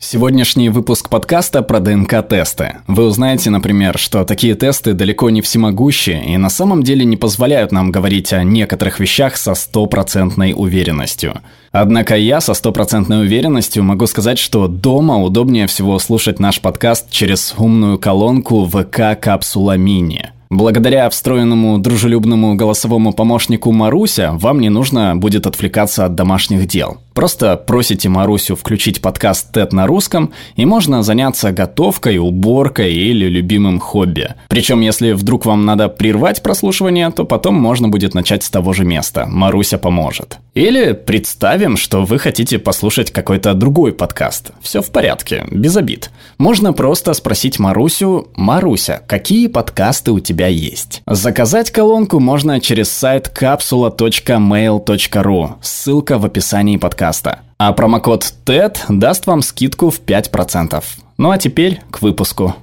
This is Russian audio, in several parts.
Сегодняшний выпуск подкаста про ДНК-тесты. Вы узнаете, например, что такие тесты далеко не всемогущие и на самом деле не позволяют нам говорить о некоторых вещах со стопроцентной уверенностью. Однако я со стопроцентной уверенностью могу сказать, что дома удобнее всего слушать наш подкаст через умную колонку ВК Капсула Мини. Благодаря встроенному дружелюбному голосовому помощнику Маруся вам не нужно будет отвлекаться от домашних дел. Просто просите Марусю включить подкаст «Тет на русском», и можно заняться готовкой, уборкой или любимым хобби. Причем, если вдруг вам надо прервать прослушивание, то потом можно будет начать с того же места. Маруся поможет. Или представим, что вы хотите послушать какой-то другой подкаст. Все в порядке, без обид. Можно просто спросить Марусю: «Маруся, какие подкасты у тебя есть?» Заказать колонку можно через сайт capsula.mail.ru. Ссылка в описании подкаста. А промокод TED даст вам скидку в 5%. Ну а теперь к выпуску.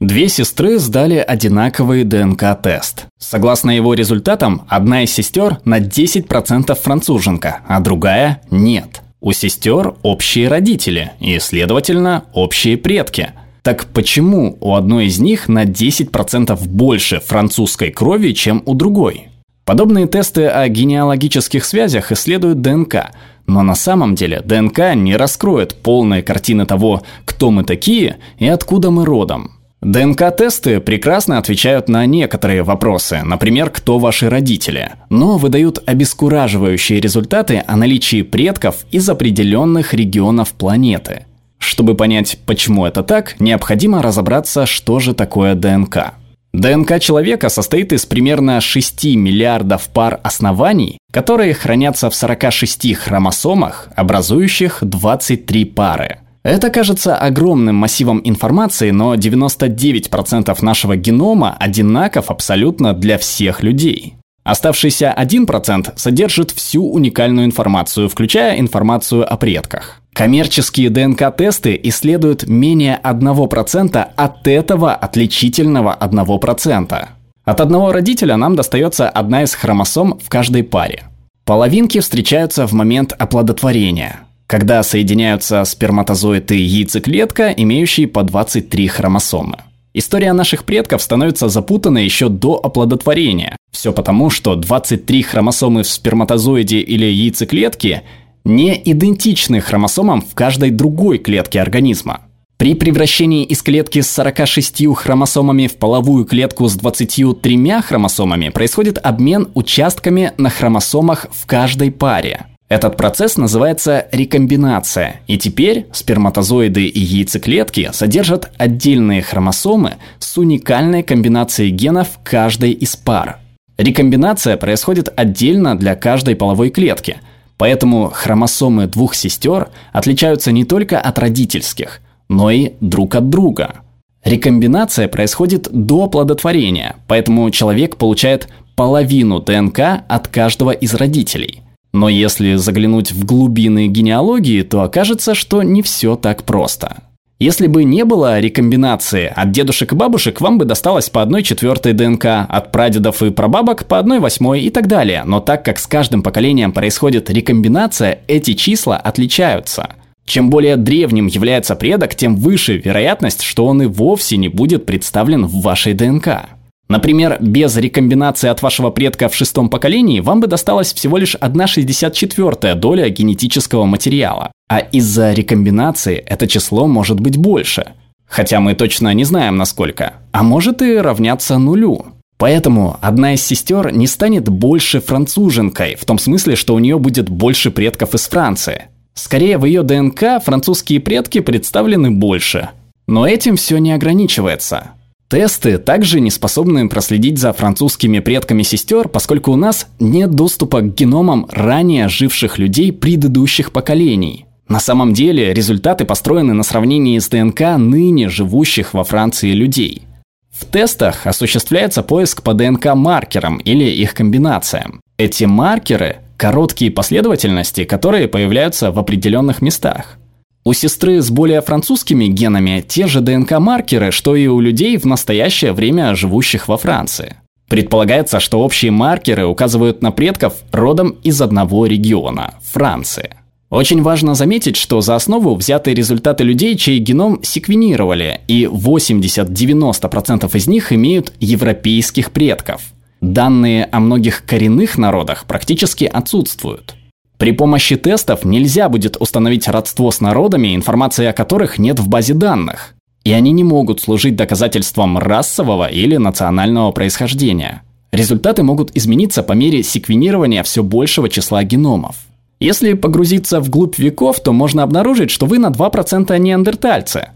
Две сестры сдали одинаковый ДНК-тест. Согласно его результатам, одна из сестер на 10% француженка, а другая нет. У сестер общие родители и, следовательно, общие предки. Так почему у одной из них на 10% больше французской крови, чем у другой? Подобные тесты о генеалогических связях исследуют ДНК, но на самом деле ДНК не раскроет полной картины того, кто мы такие и откуда мы родом. ДНК-тесты прекрасно отвечают на некоторые вопросы, например, кто ваши родители, но выдают обескураживающие результаты о наличии предков из определенных регионов планеты. Чтобы понять, почему это так, необходимо разобраться, что же такое ДНК. ДНК человека состоит из примерно 6 миллиардов пар оснований, которые хранятся в 46 хромосомах, образующих 23 пары. Это кажется огромным массивом информации, но 99% нашего генома одинаков абсолютно для всех людей. Оставшийся 1% содержит всю уникальную информацию, включая информацию о предках. Коммерческие ДНК-тесты исследуют менее 1% от этого отличительного 1%. От одного родителя нам достается одна из хромосом в каждой паре. Половинки встречаются в момент оплодотворения, когда соединяются сперматозоид и яйцеклетка, имеющие по 23 хромосомы. История наших предков становится запутанной еще до оплодотворения. Все потому, что 23 хромосомы в сперматозоиде или яйцеклетке не идентичны хромосомам в каждой другой клетке организма. При превращении из клетки с 46 хромосомами в половую клетку с 23 хромосомами происходит обмен участками на хромосомах в каждой паре. Этот процесс называется рекомбинация, и теперь сперматозоиды и яйцеклетки содержат отдельные хромосомы с уникальной комбинацией генов каждой из пар. Рекомбинация происходит отдельно для каждой половой клетки, поэтому хромосомы двух сестер отличаются не только от родительских, но и друг от друга. Рекомбинация происходит до оплодотворения, поэтому человек получает половину ДНК от каждого из родителей. Но если заглянуть в глубины генеалогии, то окажется, что не все так просто. Если бы не было рекомбинации, от дедушек и бабушек вам бы досталось по 1/4 ДНК, от прадедов и прабабок по 1/8 и так далее. Но так как с каждым поколением происходит рекомбинация, эти числа отличаются. Чем более древним является предок, тем выше вероятность, что он и вовсе не будет представлен в вашей ДНК. Например, без рекомбинации от вашего предка в 6-м поколении вам бы досталась всего лишь 1/64 доля генетического материала. А из-за рекомбинации это число может быть больше. Хотя мы точно не знаем насколько. А может и равняться нулю. Поэтому одна из сестер не станет больше француженкой, в том смысле, что у нее будет больше предков из Франции. Скорее, в ее ДНК французские предки представлены больше. Но этим все не ограничивается. Тесты также не способны проследить за французскими предками сестер, поскольку у нас нет доступа к геномам ранее живших людей предыдущих поколений. На самом деле результаты построены на сравнении с ДНК ныне живущих во Франции людей. В тестах осуществляется поиск по ДНК-маркерам или их комбинациям. Эти маркеры – короткие последовательности, которые появляются в определенных местах. У сестры с более французскими генами те же ДНК-маркеры, что и у людей в настоящее время живущих во Франции. Предполагается, что общие маркеры указывают на предков родом из одного региона – Франции. Очень важно заметить, что за основу взяты результаты людей, чей геном секвенировали, и 80-90% из них имеют европейских предков. Данные о многих коренных народах практически отсутствуют. При помощи тестов нельзя будет установить родство с народами, информации о которых нет в базе данных, и они не могут служить доказательством расового или национального происхождения. Результаты могут измениться по мере секвенирования все большего числа геномов. Если погрузиться вглубь веков, то можно обнаружить, что вы на 2% неандертальцы.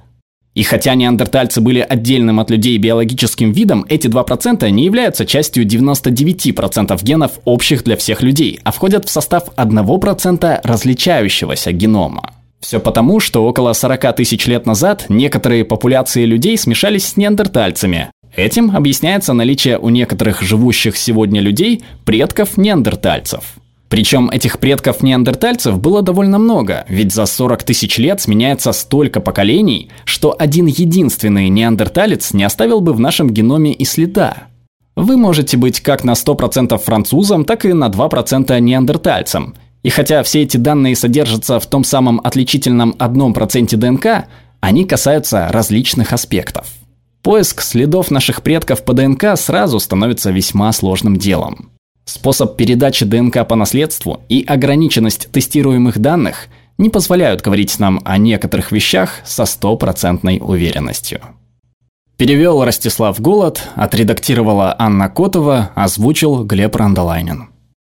И хотя неандертальцы были отдельным от людей биологическим видом, эти 2% не являются частью 99% генов, общих для всех людей, а входят в состав 1% различающегося генома. Все потому, что около 40 тысяч лет назад некоторые популяции людей смешались с неандертальцами. Этим объясняется наличие у некоторых живущих сегодня людей предков неандертальцев. Причем этих предков-неандертальцев было довольно много, ведь за 40 тысяч лет сменяется столько поколений, что один единственный неандерталец не оставил бы в нашем геноме и следа. Вы можете быть как на 100% французом, так и на 2% неандертальцем. И хотя все эти данные содержатся в том самом отличительном 1% ДНК, они касаются различных аспектов. Поиск следов наших предков по ДНК сразу становится весьма сложным делом. Способ передачи ДНК по наследству и ограниченность тестируемых данных не позволяют говорить нам о некоторых вещах со стопроцентной уверенностью. Перевел Ростислав Голод, отредактировала Анна Котова, озвучил Глеб Рандалайнен.